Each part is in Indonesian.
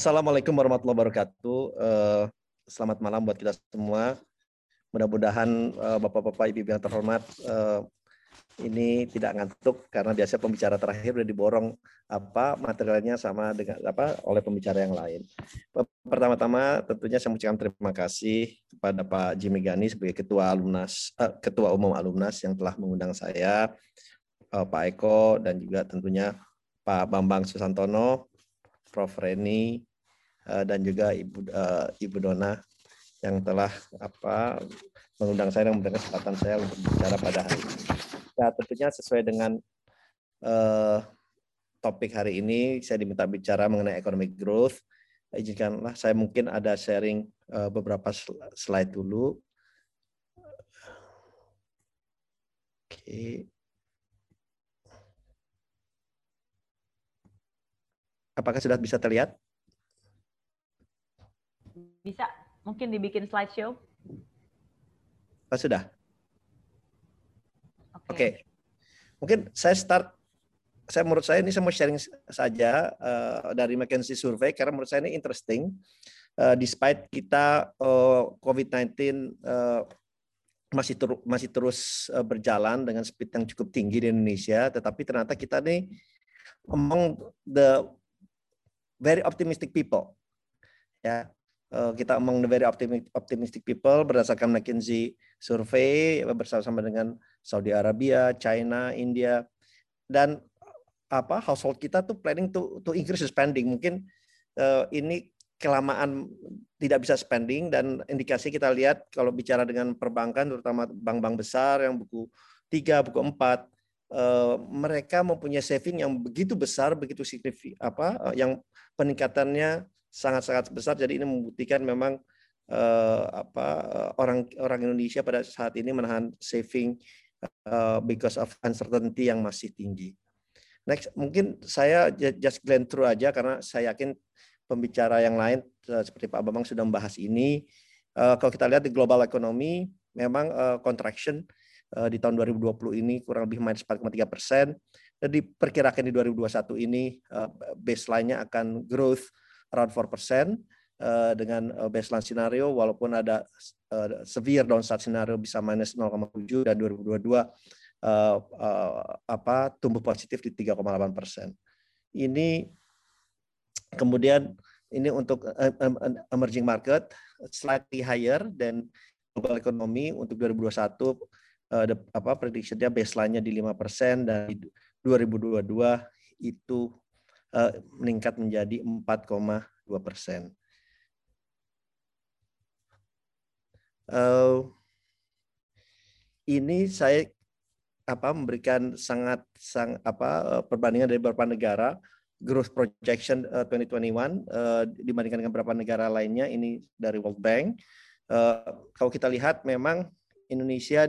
Assalamualaikum warahmatullahi wabarakatuh. Selamat malam buat kita semua. Mudah-mudahan Bapak-Bapak, Ibu-Ibu yang terhormat ini tidak ngantuk karena biasanya pembicara terakhir udah diborong materialnya sama dengan oleh pembicara yang lain. Pertama-tama tentunya saya mengucapkan terima kasih kepada Pak Jimmy Gani sebagai Ketua Umum Alumnas yang telah mengundang saya, Pak Eko, dan juga tentunya Pak Bambang Susantono, Prof. Reni, dan juga Ibu Dona yang telah mengundang saya dan memberikan kesempatan saya untuk bicara pada hari ini. Nah, tentunya sesuai dengan topik hari ini, saya diminta bicara mengenai economic growth. Izinkanlah saya mungkin ada sharing beberapa slide dulu. Oke. Apakah sudah bisa terlihat? Bisa, mungkin dibikin slideshow. Oh, sudah. Oke. Mungkin saya start. Menurut saya ini mau sharing saja dari McKinsey survei karena menurut saya ini interesting. Despite kita COVID-19 masih terus berjalan dengan speed yang cukup tinggi di Indonesia, tetapi ternyata kita nih among the very optimistic people, ya. Kita among the very optimistic people berdasarkan McKinsey survei bersama-sama dengan Saudi Arabia, China, India, dan household kita tuh planning to increase spending. Mungkin ini kelamaan tidak bisa spending, dan indikasi kita lihat kalau bicara dengan perbankan, terutama bank-bank besar yang buku 3, buku 4, mereka mempunyai saving yang begitu besar, begitu signifikan, yang peningkatannya sangat-sangat besar. Jadi ini membuktikan memang orang-orang Indonesia pada saat ini menahan saving because of uncertainty yang masih tinggi. Next, mungkin saya just glance through aja karena saya yakin pembicara yang lain seperti Pak Bambang sudah membahas ini. Kalau kita lihat di global economy, memang contraction di tahun 2020 ini kurang lebih -4,3%. Jadi diperkirakan di 2021 ini baseline-nya akan growth around 4% dengan baseline scenario, walaupun ada severe downside scenario bisa -0,7 dan 2022 tumbuh positif di 3,8%. Ini kemudian ini untuk emerging market slightly higher than global economy untuk 2021. Prediction-nya baseline-nya di 5% dan 2022 itu meningkat menjadi 4,2%. Ini saya memberikan perbandingan dari beberapa negara growth projection 2021 dibandingkan dengan beberapa negara lainnya. Ini dari World Bank. Kalau kita lihat memang Indonesia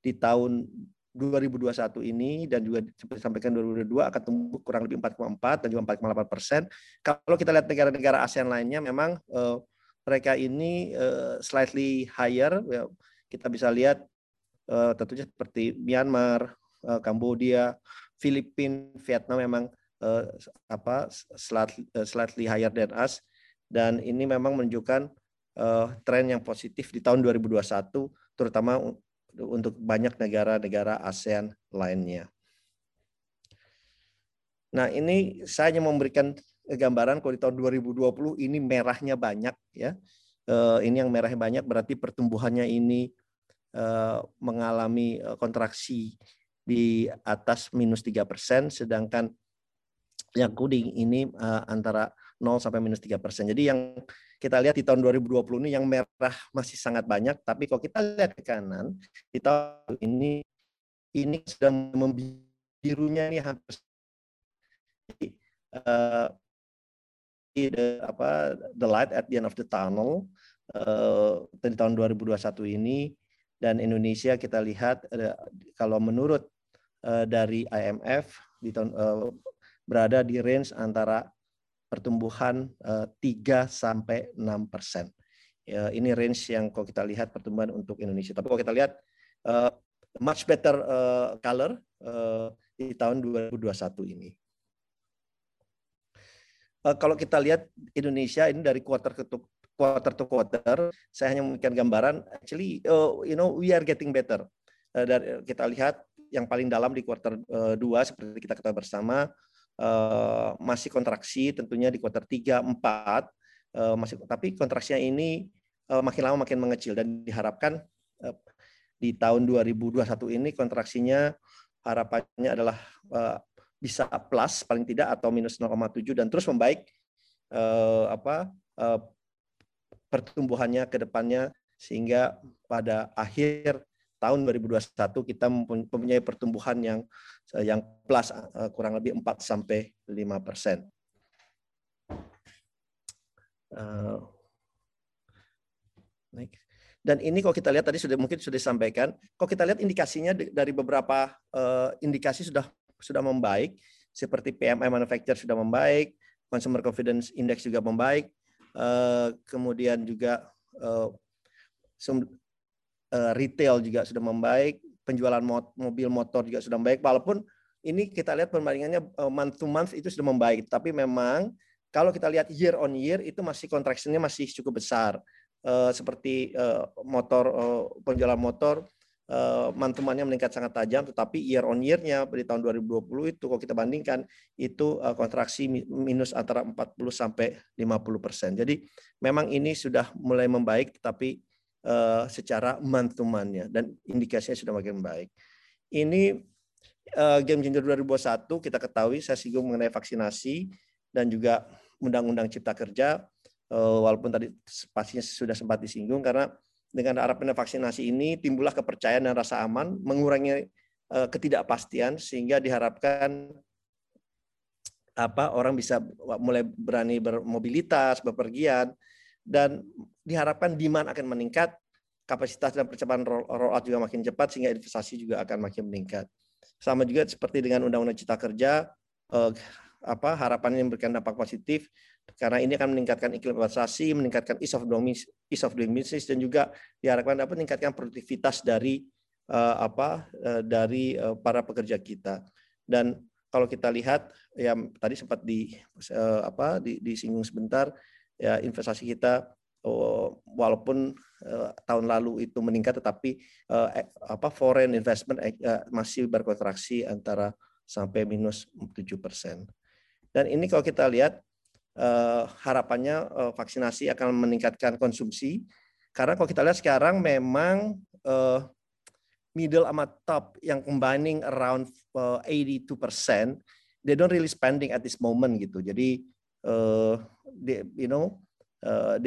di tahun 2021 ini dan juga disampaikan 2022 akan tumbuh kurang lebih 4,4 dan juga 4,8%. Kalau kita lihat negara-negara ASEAN lainnya, memang mereka ini slightly higher. Kita bisa lihat tentunya seperti Myanmar, Kamboja, Filipina, Vietnam memang slightly higher than us, dan ini memang menunjukkan tren yang positif di tahun 2021, terutama untuk banyak negara-negara ASEAN lainnya. Nah, ini saya hanya memberikan gambaran kalau di tahun 2020 ini merahnya banyak, ya. Ini yang merahnya banyak berarti pertumbuhannya ini mengalami kontraksi di atas -3%, sedangkan yang kuning ini antara 0 sampai -3%. Jadi yang kita lihat di tahun 2020 ini yang merah masih sangat banyak, tapi kalau kita lihat ke kanan di tahun ini sudah membirunya ini hampir the light at the end of the tunnel di tahun 2021 ini. Dan Indonesia kita lihat kalau menurut dari IMF di tahun berada di range antara pertumbuhan 3 sampai 6%. Ini range yang kalau kita lihat pertumbuhan untuk Indonesia. Tapi kalau kita lihat much better color di tahun 2021 ini. kalau kita lihat Indonesia ini dari quarter to quarter, saya hanya memberikan gambaran. Actually, we are getting better. Dari kita lihat yang paling dalam di quarter 2 seperti kita ketahui bersama, masih kontraksi tentunya di quarter 3, 4 masih, tapi kontraksinya ini makin lama makin mengecil dan diharapkan di tahun 2021 ini kontraksinya harapannya adalah bisa plus paling tidak atau minus 0,7 dan terus membaik pertumbuhannya ke depannya sehingga pada akhir tahun 2021 kita mempunyai pertumbuhan yang plus kurang lebih 4-5%. Dan ini kalau kita lihat tadi mungkin sudah disampaikan, kalau kita lihat indikasinya dari beberapa indikasi sudah membaik, seperti PMI manufacture sudah membaik, consumer confidence index juga membaik, kemudian juga retail juga sudah membaik, penjualan mobil motor juga sudah membaik. Walaupun ini kita lihat perbandingannya month to month itu sudah membaik, tapi memang kalau kita lihat year on year itu masih kontraksinya masih cukup besar. Seperti penjualan motor month to month-nya meningkat sangat tajam, tetapi year on year-nya di tahun 2020 itu kalau kita bandingkan itu kontraksi minus antara 40-50%. Jadi memang ini sudah mulai membaik, tetapi secara month-to-month-nya dan indikasinya sudah makin baik. Ini game changer 2021 kita ketahui, saya singgung mengenai vaksinasi dan juga Undang-Undang Cipta Kerja, walaupun tadi pastinya sudah sempat disinggung karena dengan harapan vaksinasi ini timbullah kepercayaan dan rasa aman, mengurangi ketidakpastian sehingga diharapkan orang bisa mulai berani bermobilitas, bepergian, dan diharapkan demand akan meningkat, kapasitas dan percepatan rollout juga makin cepat sehingga investasi juga akan makin meningkat. Sama juga seperti dengan Undang-Undang Cipta Kerja, harapannya memberikan dampak positif karena ini akan meningkatkan iklim investasi, meningkatkan ease of doing business, dan juga diharapkan dapat meningkatkan produktivitas dari para pekerja kita. Dan kalau kita lihat ya tadi sempat disinggung sebentar ya, investasi kita walaupun tahun lalu itu meningkat, tetapi foreign investment masih berkontraksi antara sampai minus 7%. Dan ini kalau kita lihat harapannya vaksinasi akan meningkatkan konsumsi, karena kalau kita lihat sekarang memang middle sama top yang combining around 82%, they don't really spending at this moment gitu. Jadi they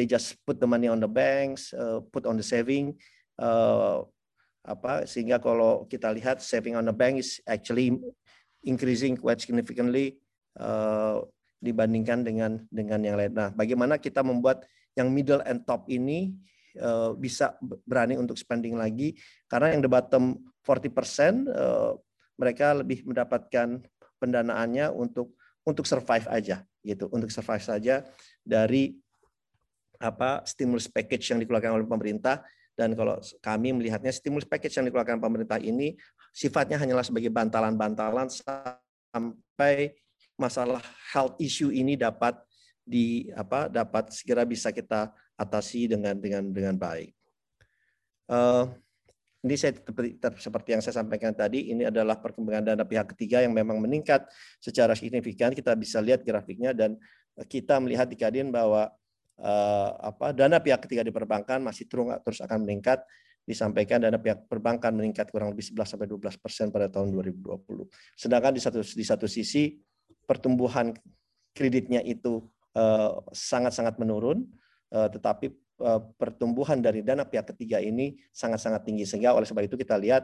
just put the money on the banks, put on the saving, sehingga kalau kita lihat saving on the bank is actually increasing quite significantly dibandingkan dengan yang lain. Nah, bagaimana kita membuat yang middle and top ini bisa berani untuk spending lagi? Karena yang the bottom 40% mereka lebih mendapatkan pendanaannya untuk survive aja gitu, untuk survive saja dari stimulus package yang dikeluarkan oleh pemerintah. Dan kalau kami melihatnya stimulus package yang dikeluarkan pemerintah ini sifatnya hanyalah sebagai bantalan-bantalan sampai masalah health issue ini dapat segera bisa kita atasi dengan baik. Ini seperti yang saya sampaikan tadi, ini adalah perkembangan dana pihak ketiga yang memang meningkat secara signifikan. Kita bisa lihat grafiknya dan kita melihat di Kadin bahwa dana pihak ketiga di perbankan masih terus akan meningkat. Disampaikan dana pihak perbankan meningkat kurang lebih 11-12% pada tahun 2020. Sedangkan di satu sisi pertumbuhan kreditnya itu sangat-sangat menurun, tetapi pertumbuhan dari dana pihak ketiga ini sangat-sangat tinggi, sehingga oleh sebab itu kita lihat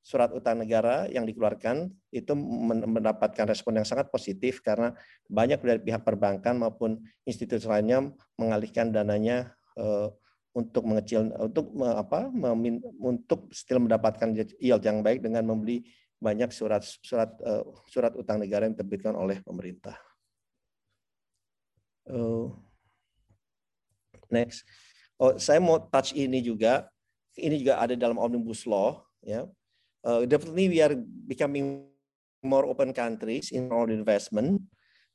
surat utang negara yang dikeluarkan itu mendapatkan respon yang sangat positif karena banyak dari pihak perbankan maupun institusi lainnya mengalihkan dananya untuk mengecil, untuk still mendapatkan yield yang baik dengan membeli banyak surat utang negara yang diterbitkan oleh pemerintah. Next, saya mau touch ini juga ada dalam Omnibus Law. Ya, definitely we are becoming more open countries in our investment.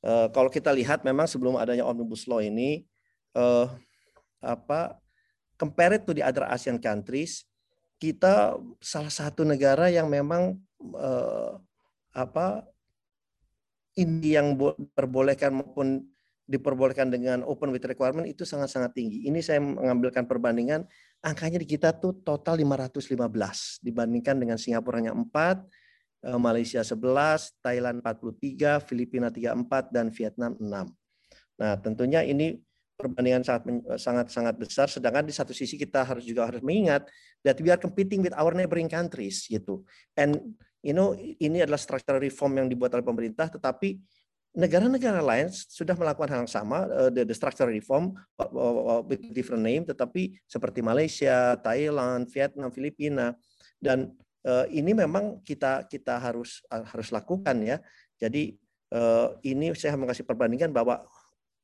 Kalau kita lihat memang sebelum adanya Omnibus Law ini, compared to the other ASEAN countries, kita salah satu negara yang memang ini yang diperbolehkan maupun diperbolehkan dengan open with requirement itu sangat-sangat tinggi. Ini saya mengambilkan perbandingan, angkanya di kita tuh total 515 dibandingkan dengan Singapura hanya 4, Malaysia 11, Thailand 43, Filipina 34 dan Vietnam 6. Nah, tentunya ini perbandingan sangat besar, sedangkan di satu sisi kita harus mengingat that we are competing with our neighboring countries gitu. And you know, ini adalah structural reform yang dibuat oleh pemerintah, tetapi negara-negara lain sudah melakukan hal yang sama, the structural reform with different name, tetapi seperti Malaysia, Thailand, Vietnam, Filipina, dan ini memang kita harus lakukan ya. Jadi ini saya mengasih perbandingan bahwa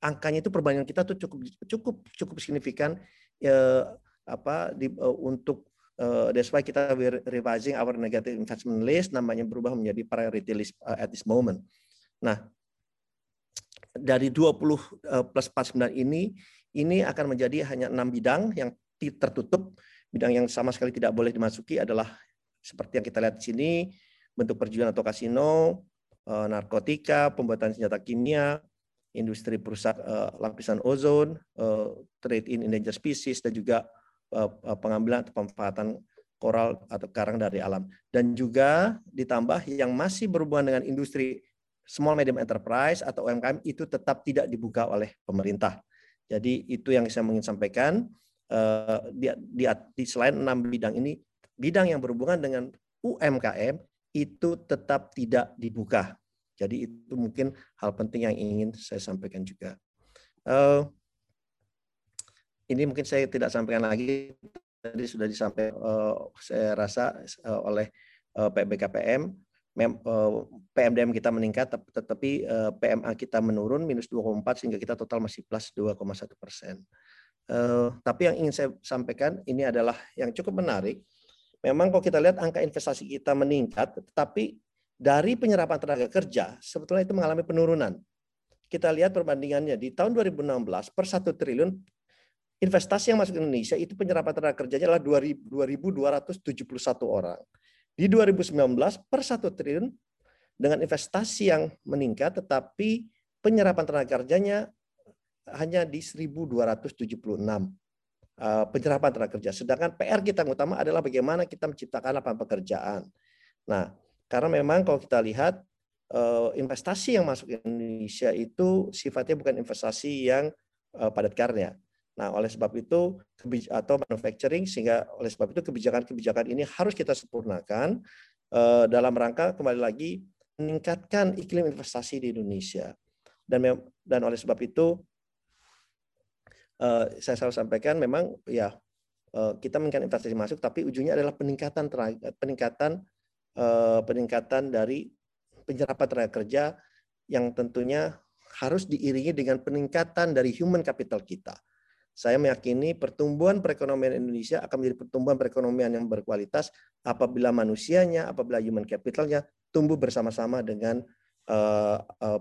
angkanya itu perbandingan kita tuh cukup signifikan untuk that's why kita revising our negative investment list, namanya berubah menjadi priority list at this moment. Nah, dari 20 plus 49 ini akan menjadi hanya 6 bidang yang tertutup. Bidang yang sama sekali tidak boleh dimasuki adalah seperti yang kita lihat di sini, bentuk perjudian atau kasino, narkotika, pembuatan senjata kimia, industri perusak lapisan ozon, trade in endangered species, dan juga pengambilan atau pemanfaatan koral atau karang dari alam. Dan juga ditambah yang masih berhubungan dengan industri small medium enterprise atau UMKM itu tetap tidak dibuka oleh pemerintah. Jadi itu yang saya ingin sampaikan. Di selain 6 bidang ini, bidang yang berhubungan dengan UMKM itu tetap tidak dibuka. Jadi itu mungkin hal penting yang ingin saya sampaikan juga. Ini mungkin saya tidak sampaikan lagi, tadi sudah disampaikan saya rasa oleh PBKPM, PMDM kita meningkat, tetapi PMA kita menurun -2,4 sehingga kita total masih plus 2,1%. Tapi yang ingin saya sampaikan ini adalah yang cukup menarik. Memang kalau kita lihat angka investasi kita meningkat, tetapi dari penyerapan tenaga kerja sebetulnya itu mengalami penurunan. Kita lihat perbandingannya di tahun 2016 per 1 triliun investasi yang masuk ke Indonesia itu penyerapan tenaga kerjanya adalah 2.271 orang. Di 2019 per 1 triliun dengan investasi yang meningkat, tetapi penyerapan tenaga kerjanya hanya di 1.276 penyerapan tenaga kerja. Sedangkan PR kita yang utama adalah bagaimana kita menciptakan lapangan pekerjaan. Nah, karena memang kalau kita lihat investasi yang masuk ke Indonesia itu sifatnya bukan investasi yang padat karya. Nah, oleh sebab itu atau manufacturing, sehingga oleh sebab itu kebijakan-kebijakan ini harus kita sempurnakan dalam rangka kembali lagi meningkatkan iklim investasi di Indonesia. Dan oleh sebab itu saya selalu sampaikan memang ya kita meningkatkan investasi masuk, tapi ujungnya adalah peningkatan dari penyerapan tenaga kerja yang tentunya harus diiringi dengan peningkatan dari human capital kita. Saya meyakini pertumbuhan perekonomian Indonesia akan menjadi pertumbuhan perekonomian yang berkualitas apabila manusianya, apabila human capitalnya tumbuh bersama-sama dengan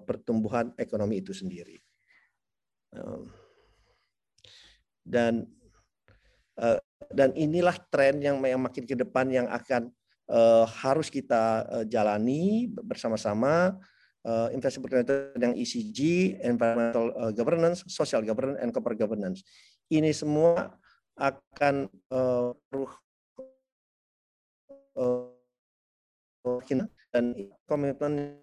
pertumbuhan ekonomi itu sendiri. Dan inilah tren yang makin ke depan yang akan harus kita jalani bersama-sama. Investasi berkelanjutan yang ESG, environmental governance, social governance, and corporate governance. Ini semua akan dan komitmen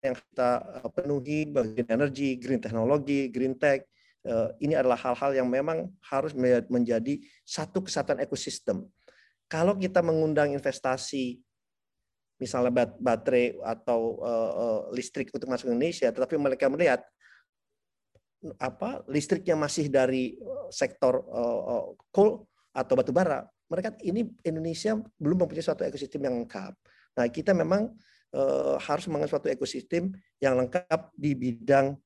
yang kita penuhi bagi energi, green technology, green tech. Ini adalah hal-hal yang memang harus menjadi satu kesatuan ekosistem. Kalau kita mengundang investasi misalnya baterai atau listrik untuk masuk ke Indonesia, tetapi mereka melihat listriknya masih dari sektor coal atau batu bara, mereka ini Indonesia belum mempunyai suatu ekosistem yang lengkap. Nah, kita memang harus membangun suatu ekosistem yang lengkap di bidang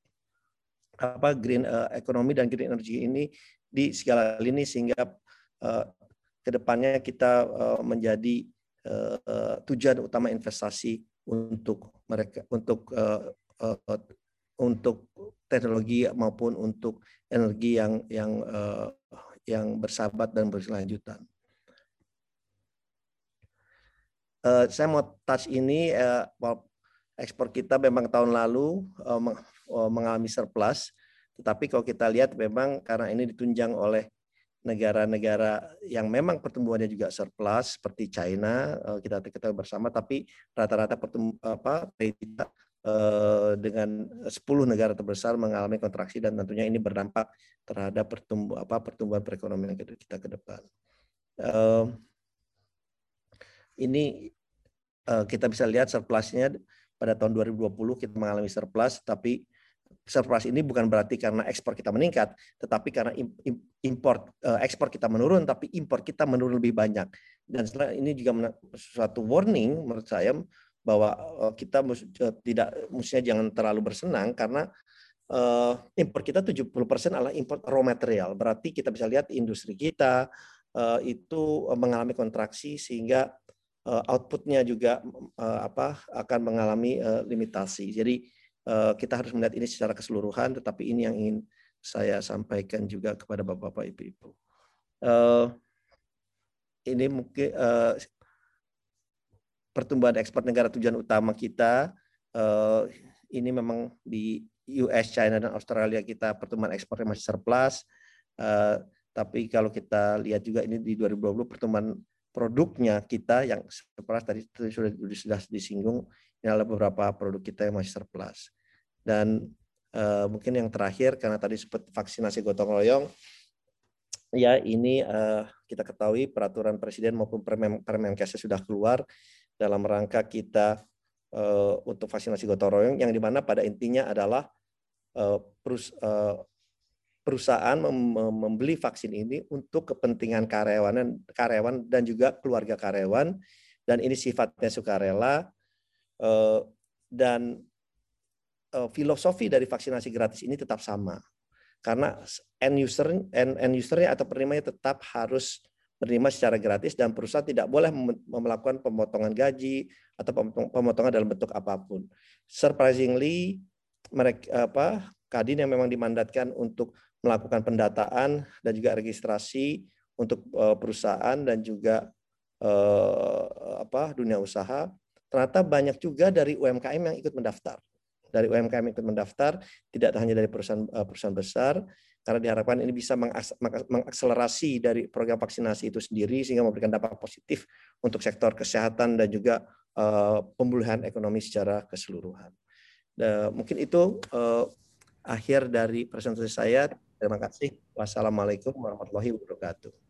green ekonomi dan green energy ini di segala lini, sehingga kedepannya kita menjadi tujuan utama investasi untuk mereka, untuk teknologi maupun untuk energi yang bersahabat dan berkelanjutan. Saya mau touch ini, ekspor kita memang tahun lalu mengalami surplus, tetapi kalau kita lihat memang karena ini ditunjang oleh negara-negara yang memang pertumbuhannya juga surplus seperti China, kita ketahui bersama, tapi rata-rata dengan 10 negara terbesar mengalami kontraksi, dan tentunya ini berdampak terhadap pertumbuhan perekonomian kita ke depan. Ini kita bisa lihat surplusnya pada tahun 2020 kita mengalami surplus, tapi surplus ini bukan berarti karena ekspor kita meningkat, tetapi karena ekspor kita menurun, tapi impor kita menurun lebih banyak. Dan ini juga suatu warning menurut saya, bahwa kita mestinya jangan terlalu bersenang, karena impor kita 70% adalah impor raw material. Berarti kita bisa lihat industri kita itu mengalami kontraksi, sehingga outputnya juga akan mengalami limitasi. Jadi kita harus melihat ini secara keseluruhan, tetapi ini yang ingin saya sampaikan juga kepada Bapak-bapak, Ibu-ibu. Ini mungkin pertumbuhan ekspor negara tujuan utama kita, ini memang di US, China, dan Australia kita pertumbuhan ekspornya masih surplus, tapi kalau kita lihat juga ini di 2020 pertumbuhan produknya kita yang surplus, tadi sudah disinggung, ini adalah beberapa produk kita yang masih surplus. Dan mungkin yang terakhir, karena tadi sempat vaksinasi gotong royong, ya ini kita ketahui peraturan presiden maupun Permenkes sudah keluar, dalam rangka kita untuk vaksinasi gotong royong, yang dimana pada intinya adalah perusahaan membeli vaksin ini untuk kepentingan karyawan dan juga keluarga karyawan, dan ini sifatnya sukarela, dan filosofi dari vaksinasi gratis ini tetap sama, karena end usernya atau penerimanya tetap harus menerima secara gratis, dan perusahaan tidak boleh melakukan pemotongan gaji atau pemotongan dalam bentuk apapun. Surprisingly, Kadin yang memang dimandatkan untuk melakukan pendataan dan juga registrasi untuk perusahaan dan juga dunia usaha, ternyata banyak juga dari UMKM yang ikut mendaftar. Dari UMKM yang ikut mendaftar, tidak hanya dari perusahaan besar, karena diharapkan ini bisa mengakselerasi dari program vaksinasi itu sendiri, sehingga memberikan dampak positif untuk sektor kesehatan dan juga pemulihan ekonomi secara keseluruhan. Mungkin itu akhir dari presentasi saya. Terima kasih. Wassalamualaikum warahmatullahi wabarakatuh.